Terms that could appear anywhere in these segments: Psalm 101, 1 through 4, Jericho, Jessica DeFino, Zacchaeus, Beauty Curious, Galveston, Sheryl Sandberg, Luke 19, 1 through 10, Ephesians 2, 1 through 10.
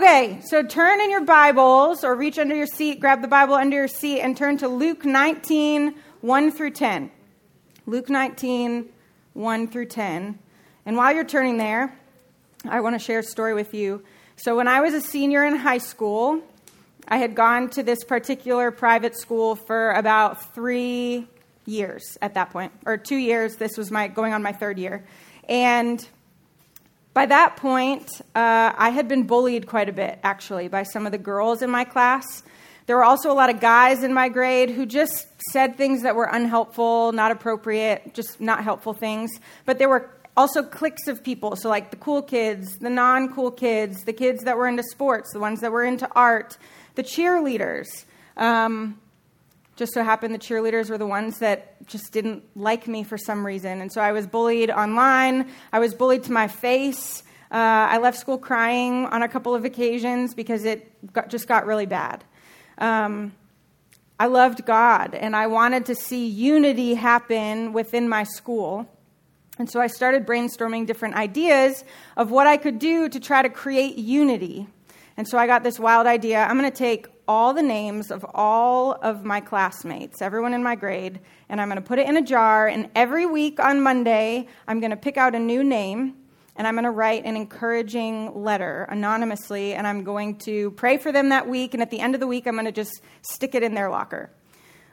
Okay, so turn in your Bibles or reach under your seat, grab the Bible under your seat and turn to Luke 19, 1 through 10. Luke 19, 1 through 10. And while you're turning there, I want to share a story with you. So when I was a senior in high school, I had gone to this particular private school for about 3 years at that point, or 2 years. This was going on my third year. And by that point, I had been bullied quite a bit, actually, by some of the girls in my class. There were also a lot of guys in my grade who just said things that were unhelpful, not appropriate, just not helpful things. But there were also cliques of people, so like the cool kids, the non-cool kids, the kids that were into sports, the ones that were into art, the cheerleaders. Just so happened the cheerleaders were the ones that just didn't like me for some reason. And so I was bullied online. I was bullied to my face. I left school crying on a couple of occasions because it just got really bad. I loved God, and I wanted to see unity happen within my school. And so I started brainstorming different ideas of what I could do to try to create unity. And so I got this wild idea. I'm going to take all the names of all of my classmates, everyone in my grade, and I'm going to put it in a jar, and every week on Monday, I'm going to pick out a new name, and I'm going to write an encouraging letter anonymously, and I'm going to pray for them that week, and at the end of the week, I'm going to just stick it in their locker.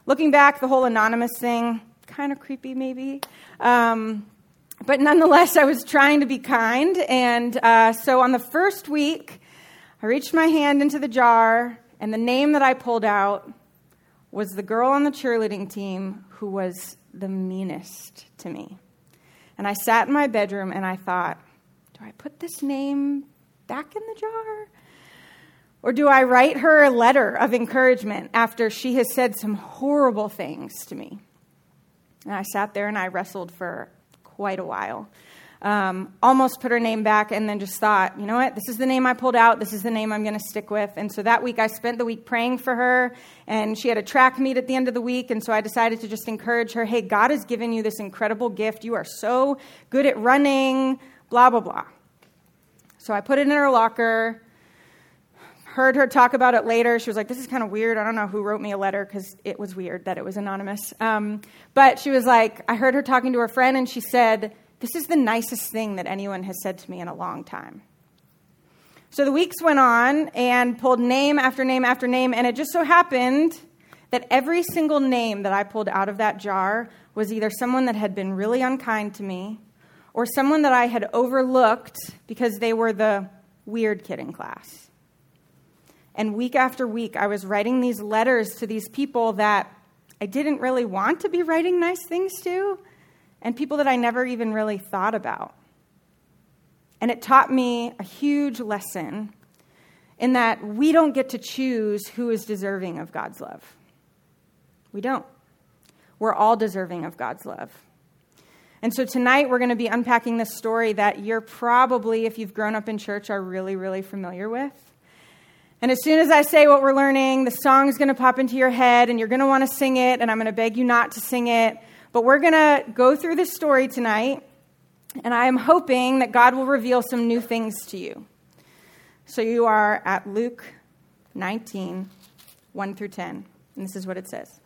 Looking back, the whole anonymous thing, kind of creepy maybe, but nonetheless, I was trying to be kind, and so on the first week, I reached my hand into the jar, and the name that I pulled out was the girl on the cheerleading team who was the meanest to me. And I sat in my bedroom and I thought, do I put this name back in the jar? Or do I write her a letter of encouragement after she has said some horrible things to me? And I sat there and I wrestled for quite a while. Almost put her name back and then just thought, you know what, this is the name I pulled out. This is the name I'm going to stick with. And so that week I spent the week praying for her, and she had a track meet at the end of the week. And so I decided to just encourage her. Hey, God has given you this incredible gift. You are so good at running, blah, blah, blah. So I put it in her locker, heard her talk about it later. She was like, this is kind of weird. I don't know who wrote me a letter, because it was weird that it was anonymous. But she was like, I heard her talking to her friend and she said, this is the nicest thing that anyone has said to me in a long time. So the weeks went on and pulled name after name after name, and it just so happened that every single name that I pulled out of that jar was either someone that had been really unkind to me or someone that I had overlooked because they were the weird kid in class. And week after week, I was writing these letters to these people that I didn't really want to be writing nice things to, and people that I never even really thought about. And it taught me a huge lesson in that we don't get to choose who is deserving of God's love. We don't. We're all deserving of God's love. And so tonight we're going to be unpacking this story that you're probably, if you've grown up in church, are really, really familiar with. And as soon as I say what we're learning, the song's going to pop into your head and you're going to want to sing it, and I'm going to beg you not to sing it. But we're going to go through this story tonight, and I am hoping that God will reveal some new things to you. So you are at Luke 19, 1 through 10, and this is what it says.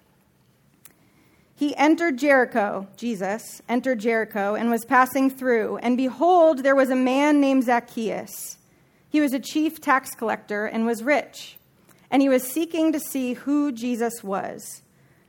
He entered Jericho, Jesus entered Jericho, and was passing through, and behold, there was a man named Zacchaeus. He was a chief tax collector and was rich, and he was seeking to see who Jesus was.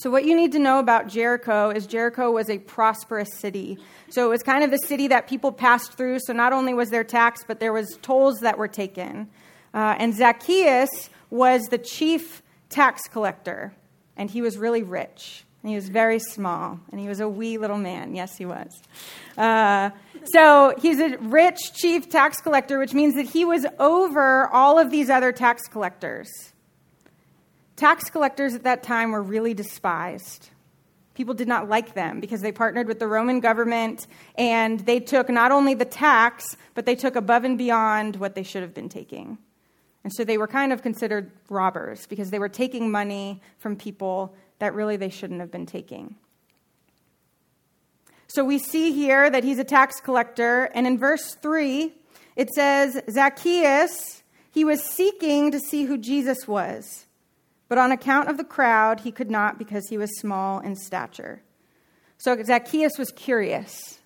So what you need to know about Jericho is Jericho was a prosperous city. So it was kind of the city that people passed through. So not only was there tax, but there was tolls that were taken. And Zacchaeus was the chief tax collector, and he was really rich. And he was very small, and he was a wee little man. Yes, he was. So he's a rich chief tax collector, which means that he was over all of these other tax collectors. Tax collectors at that time were really despised. People did not like them because they partnered with the Roman government, and they took not only the tax, but they took above and beyond what they should have been taking. And so they were kind of considered robbers because they were taking money from people that really they shouldn't have been taking. So we see here that he's a tax collector. And in verse 3, it says, Zacchaeus, he was seeking to see who Jesus was. But on account of the crowd, he could not because he was small in stature. So Zacchaeus was curious.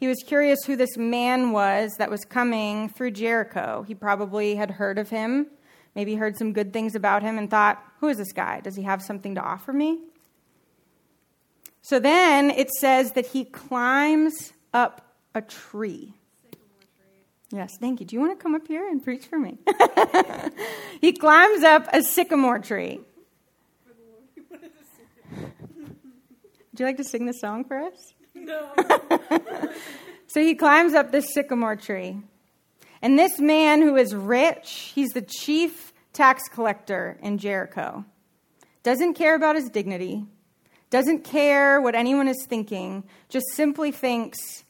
He was curious who this man was that was coming through Jericho. He probably had heard of him, maybe heard some good things about him and thought, who is this guy? Does he have something to offer me? So then it says that he climbs up a tree. Yes, thank you. Do you want to come up here and preach for me? He climbs up a sycamore tree. Would you like to sing the song for us? No. So he climbs up this sycamore tree. And this man who is rich, he's the chief tax collector in Jericho, doesn't care about his dignity, doesn't care what anyone is thinking, just simply thinks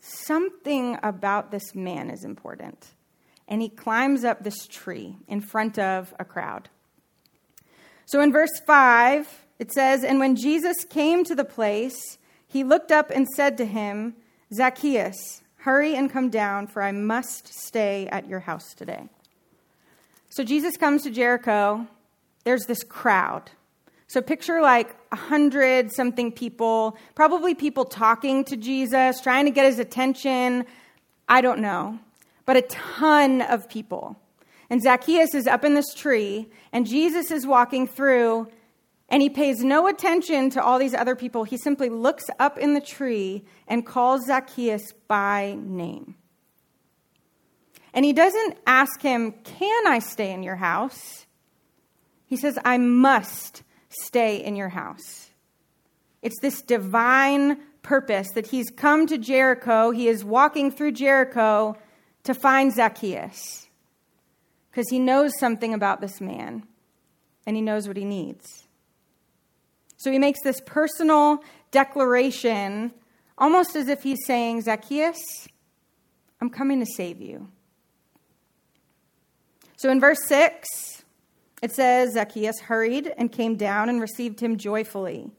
something about this man is important. And he climbs up this tree in front of a crowd. So in verse 5, it says, and when Jesus came to the place, he looked up and said to him, Zacchaeus, hurry and come down, for I must stay at your house today. So Jesus comes to Jericho. There's this crowd. So picture like 100-something people, probably people talking to Jesus, trying to get his attention. I don't know, but a ton of people. And Zacchaeus is up in this tree, and Jesus is walking through, and he pays no attention to all these other people. He simply looks up in the tree and calls Zacchaeus by name. And he doesn't ask him, can I stay in your house? He says, I must stay in your house. It's this divine purpose that he's come to Jericho. He is walking through Jericho to find Zacchaeus because he knows something about this man and he knows what he needs. So he makes this personal declaration, almost as if he's saying, Zacchaeus, I'm coming to save you. So in verse 6, it says, Zacchaeus hurried and came down and received him joyfully.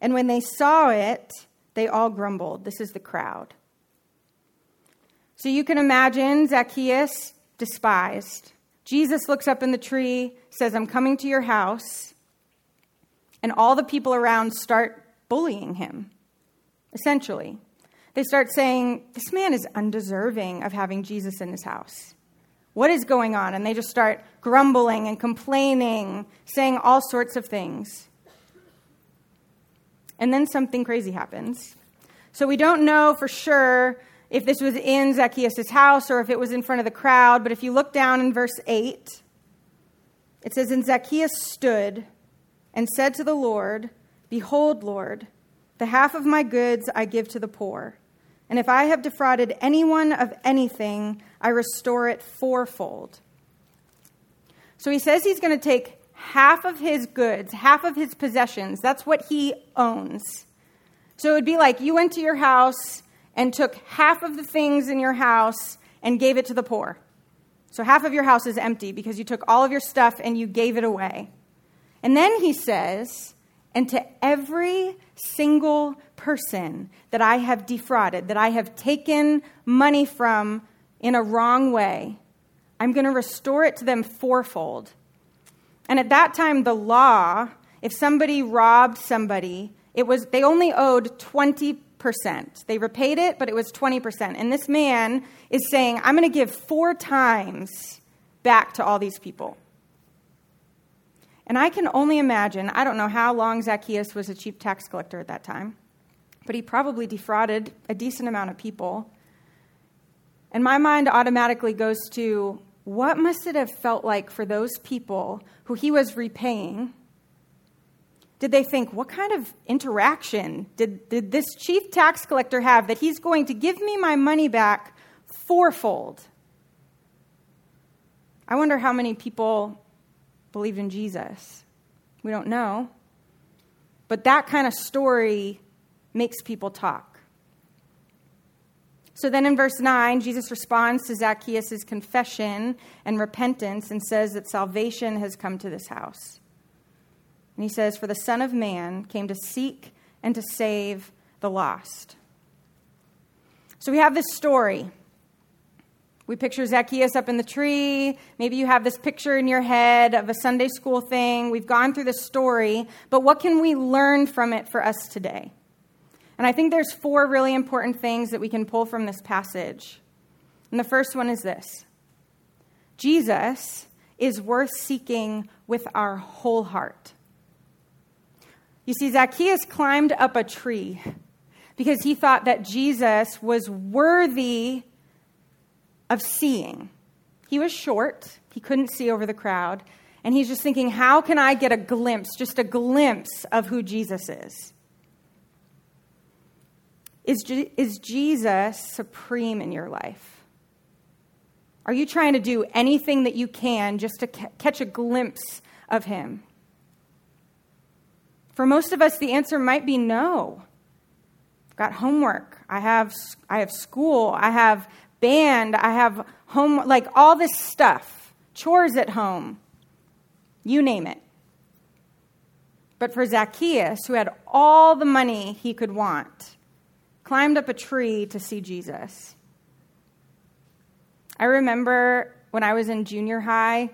And when they saw it, they all grumbled. This is the crowd. So you can imagine Zacchaeus despised. Jesus looks up in the tree, says, I'm coming to your house. And all the people around start bullying him, essentially. They start saying, this man is undeserving of having Jesus in his house. What is going on? And they just start grumbling and complaining, saying all sorts of things. And then something crazy happens. So we don't know for sure if this was in Zacchaeus' house or if it was in front of the crowd. But if you look down in verse 8, it says, and Zacchaeus stood and said to the Lord, behold, Lord, the half of my goods I give to the poor. And if I have defrauded anyone of anything, I restore it fourfold. So he says he's going to take half of his goods, half of his possessions. That's what he owns. So it would be like you went to your house and took half of the things in your house and gave it to the poor. So half of your house is empty because you took all of your stuff and you gave it away. And then he says, and to every single person that I have defrauded, that I have taken money from in a wrong way, I'm going to restore it to them fourfold. And at that time, the law, if somebody robbed somebody, they only owed 20%. They repaid it, but it was 20%. And this man is saying, I'm going to give 4 times back to all these people. And I can only imagine, I don't know how long Zacchaeus was a chief tax collector at that time, but he probably defrauded a decent amount of people. And my mind automatically goes to, what must it have felt like for those people who he was repaying? Did they think, what kind of interaction did this chief tax collector have that he's going to give me my money back fourfold? I wonder how many people believed in Jesus. We don't know. But that kind of story makes people talk. So then in verse 9, Jesus responds to Zacchaeus' confession and repentance and says that salvation has come to this house. And he says, for the Son of Man came to seek and to save the lost. So we have this story. We picture Zacchaeus up in the tree. Maybe you have this picture in your head of a Sunday school thing. We've gone through the story, but what can we learn from it for us today? And I think there's four really important things that we can pull from this passage. And the first one is this. Jesus is worth seeking with our whole heart. You see, Zacchaeus climbed up a tree because he thought that Jesus was worthy of seeing. He was short. He couldn't see over the crowd. And he's just thinking, how can I get a glimpse, just a glimpse of who Jesus is? Is Jesus supreme in your life? Are you trying to do anything that you can just to catch a glimpse of him? For most of us, the answer might be no. I've got homework. I have school. I have band. I have home, like all this stuff, chores at home, you name it. But for Zacchaeus, who had all the money he could want, climbed up a tree to see Jesus. I remember when I was in junior high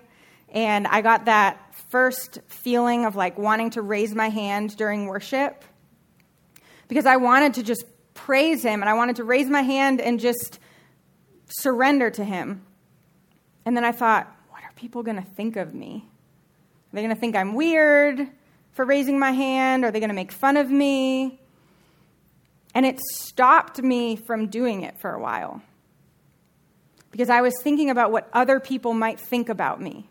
and I got that first feeling of like wanting to raise my hand during worship because I wanted to just praise him and I wanted to raise my hand and just surrender to him. And then I thought, what are people going to think of me? Are they going to think I'm weird for raising my hand? Are they going to make fun of me? And it stopped me from doing it for a while because I was thinking about what other people might think about me.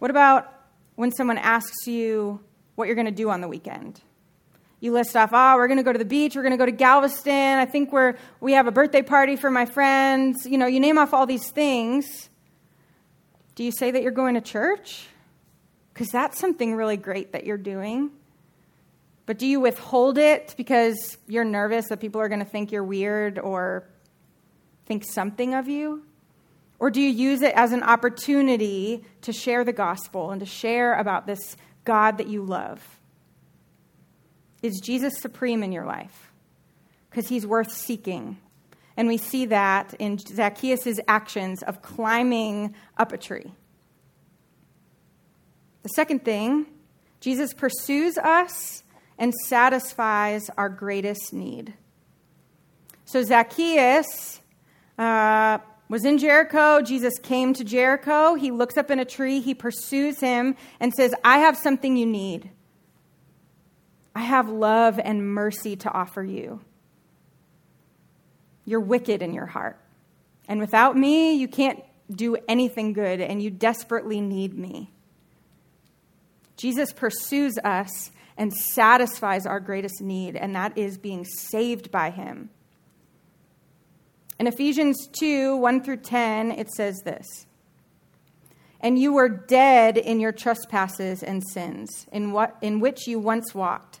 What about when someone asks you what you're going to do on the weekend? You list off, we're going to go to the beach. We're going to go to Galveston. I think we have a birthday party for my friends. You know, you name off all these things. Do you say that you're going to church? Because that's something really great that you're doing. But do you withhold it because you're nervous that people are going to think you're weird or think something of you? Or do you use it as an opportunity to share the gospel and to share about this God that you love? Is Jesus supreme in your life? Because he's worth seeking. And we see that in Zacchaeus' actions of climbing up a tree. The second thing, Jesus pursues us and satisfies our greatest need. So Zacchaeus was in Jericho. Jesus came to Jericho. He looks up in a tree. He pursues him and says, I have something you need. I have love and mercy to offer you. You're wicked in your heart. And without me, you can't do anything good, and you desperately need me. Jesus pursues us and satisfies our greatest need, and that is being saved by him. In Ephesians 2, 1 through 10, it says this. And you were dead in your trespasses and sins, in which you once walked,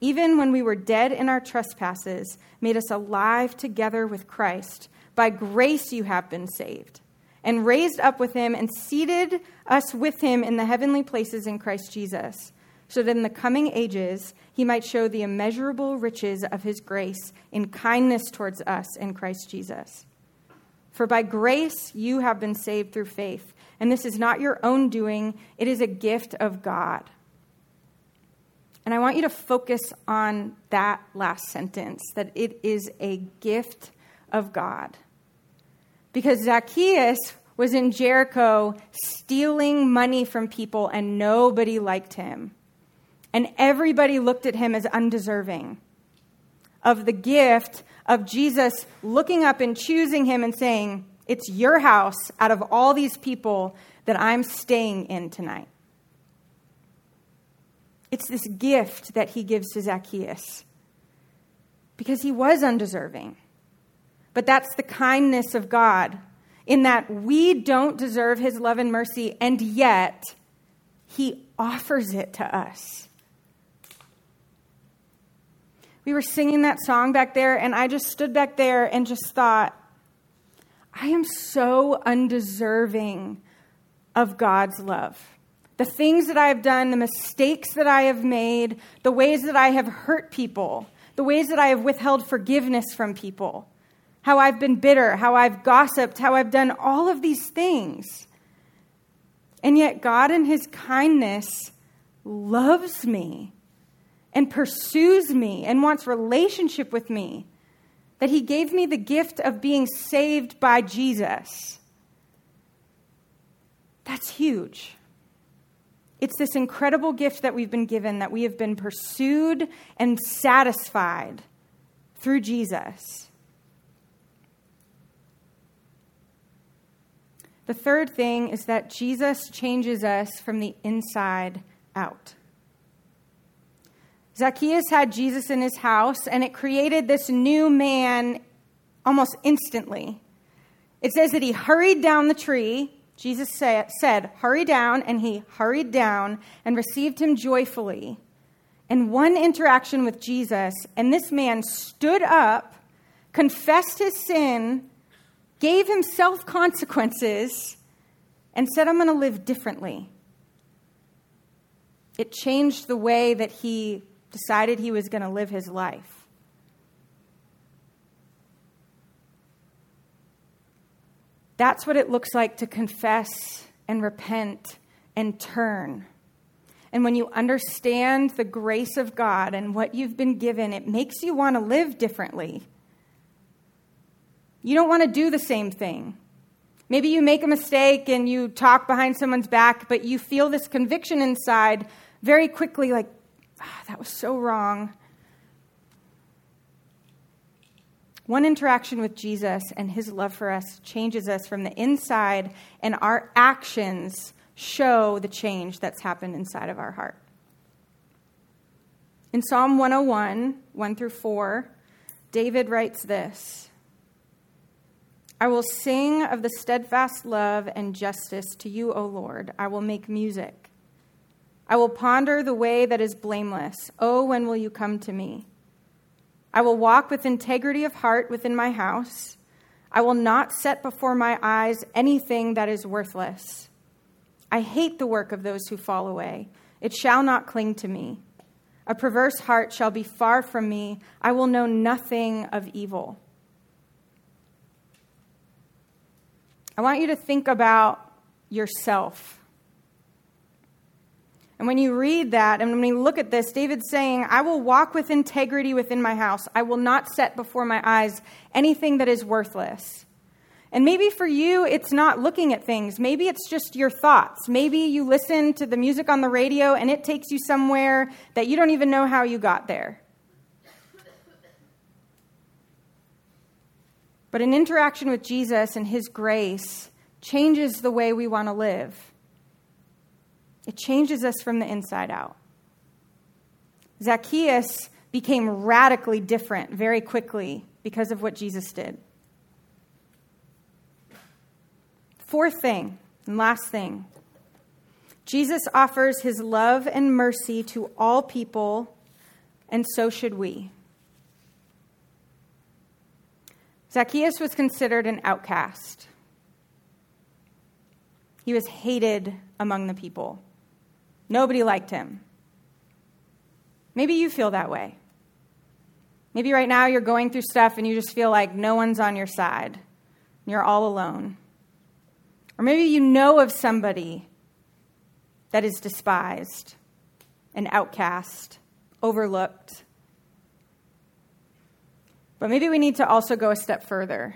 even when we were dead in our trespasses, made us alive together with Christ. By grace you have been saved, and raised up with him and seated us with him in the heavenly places in Christ Jesus, so that in the coming ages he might show the immeasurable riches of his grace in kindness towards us in Christ Jesus. For by grace you have been saved through faith, and this is not your own doing, it is a gift of God. And I want you to focus on that last sentence, that it is a gift of God. Because Zacchaeus was in Jericho stealing money from people, and nobody liked him. And everybody looked at him as undeserving of the gift of Jesus looking up and choosing him and saying, it's your house out of all these people that I'm staying in tonight. It's this gift that he gives to Zacchaeus because he was undeserving. But that's the kindness of God, in that we don't deserve his love and mercy, and yet he offers it to us. We were singing that song back there, and I just stood back there and just thought, I am so undeserving of God's love. The things that I've done, the mistakes that I have made, the ways that I have hurt people, the ways that I have withheld forgiveness from people, how I've been bitter, how I've gossiped, how I've done all of these things. And yet God in his kindness loves me and pursues me and wants relationship with me, that he gave me the gift of being saved by Jesus. That's huge. It's this incredible gift that we've been given, that we have been pursued and satisfied through Jesus. The third thing is that Jesus changes us from the inside out. Zacchaeus had Jesus in his house, and it created this new man almost instantly. It says that he hurried down the tree. Jesus said, hurry down, and he hurried down and received him joyfully. And one interaction with Jesus, and this man stood up, confessed his sin, gave himself consequences, and said, I'm going to live differently. It changed the way that he decided he was going to live his life. That's what it looks like to confess and repent and turn. And when you understand the grace of God and what you've been given, it makes you want to live differently. You don't want to do the same thing. Maybe you make a mistake and you talk behind someone's back, but you feel this conviction inside very quickly, like, oh, that was so wrong. One interaction with Jesus and his love for us changes us from the inside, and our actions show the change that's happened inside of our heart. In Psalm 101, 1 through 4, David writes this, I will sing of the steadfast love and justice to you, O Lord. I will make music. I will ponder the way that is blameless. Oh, when will you come to me? I will walk with integrity of heart within my house. I will not set before my eyes anything that is worthless. I hate the work of those who fall away. It shall not cling to me. A perverse heart shall be far from me. I will know nothing of evil. I want you to think about yourself. And when you read that, and when we look at this, David's saying, I will walk with integrity within my house. I will not set before my eyes anything that is worthless. And maybe for you, it's not looking at things. Maybe it's just your thoughts. Maybe you listen to the music on the radio and it takes you somewhere that you don't even know how you got there. But an interaction with Jesus and his grace changes the way we want to live. It changes us from the inside out. Zacchaeus became radically different very quickly because of what Jesus did. Fourth thing and last thing. Jesus offers his love and mercy to all people, and so should we. Zacchaeus was considered an outcast. He was hated among the people. Nobody liked him. Maybe you feel that way. Maybe right now you're going through stuff and you just feel like no one's on your side. You're all alone. Or maybe you know of somebody that is despised, an outcast, overlooked. But maybe we need to also go a step further.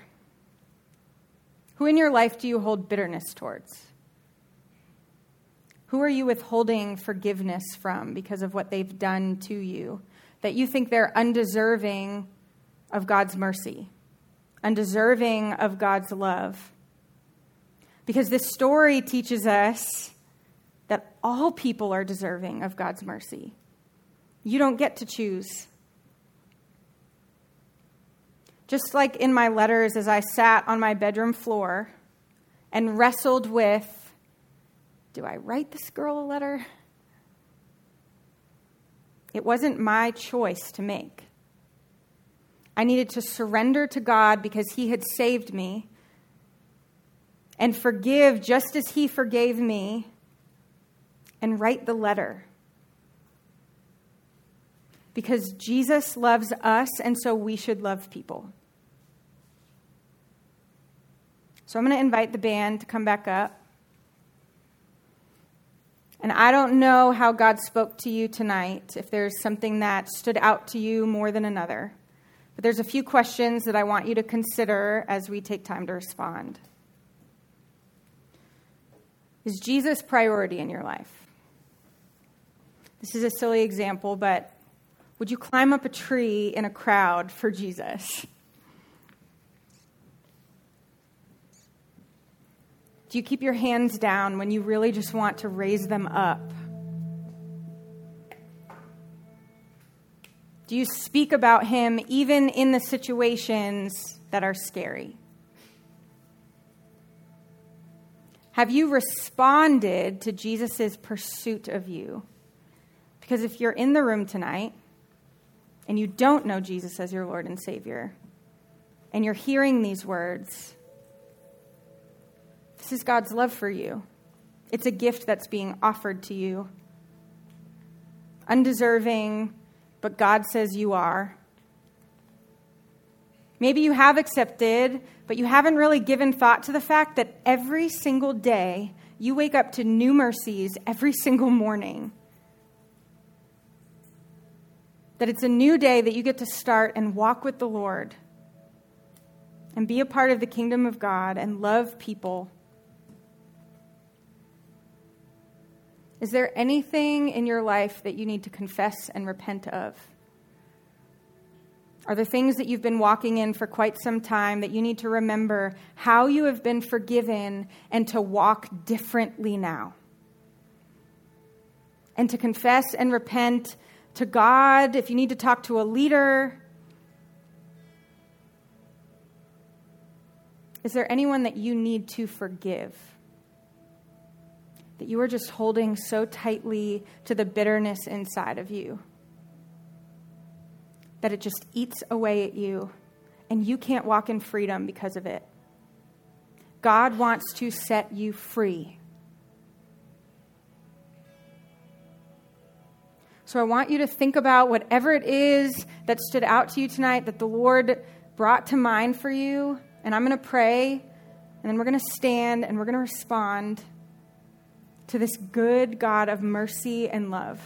Who in your life do you hold bitterness towards? Who are you withholding forgiveness from because of what they've done to you, that you think they're undeserving of God's mercy, undeserving of God's love? Because this story teaches us that all people are deserving of God's mercy. You don't get to choose. Just like in my letters, as I sat on my bedroom floor and wrestled with, do I write this girl a letter? It wasn't my choice to make. I needed to surrender to God because he had saved me and forgive just as he forgave me and write the letter. Because Jesus loves us, and so we should love people. So I'm going to invite the band to come back up. And I don't know how God spoke to you tonight, if there's something that stood out to you more than another. But there's a few questions that I want you to consider as we take time to respond. Is Jesus priority in your life? This is a silly example, but would you climb up a tree in a crowd for Jesus? Do you keep your hands down when you really just want to raise them up? Do you speak about him even in the situations that are scary? Have you responded to Jesus' pursuit of you? Because if you're in the room tonight and you don't know Jesus as your Lord and Savior, and you're hearing these words, this is God's love for you. It's a gift that's being offered to you. Undeserving, but God says you are. Maybe you have accepted, but you haven't really given thought to the fact that every single day you wake up to new mercies every single morning. That it's a new day that you get to start and walk with the Lord and be a part of the kingdom of God and love people. Is there anything in your life that you need to confess and repent of? Are there things that you've been walking in for quite some time that you need to remember how you have been forgiven and to walk differently now? And to confess and repent to God, if you need to talk to a leader. Is there anyone that you need to forgive? That you are just holding so tightly to the bitterness inside of you that it just eats away at you and you can't walk in freedom because of it. God wants to set you free. So I want you to think about whatever it is that stood out to you tonight that the Lord brought to mind for you. And I'm going to pray, and then we're going to stand and we're going to respond to this good God of mercy and love.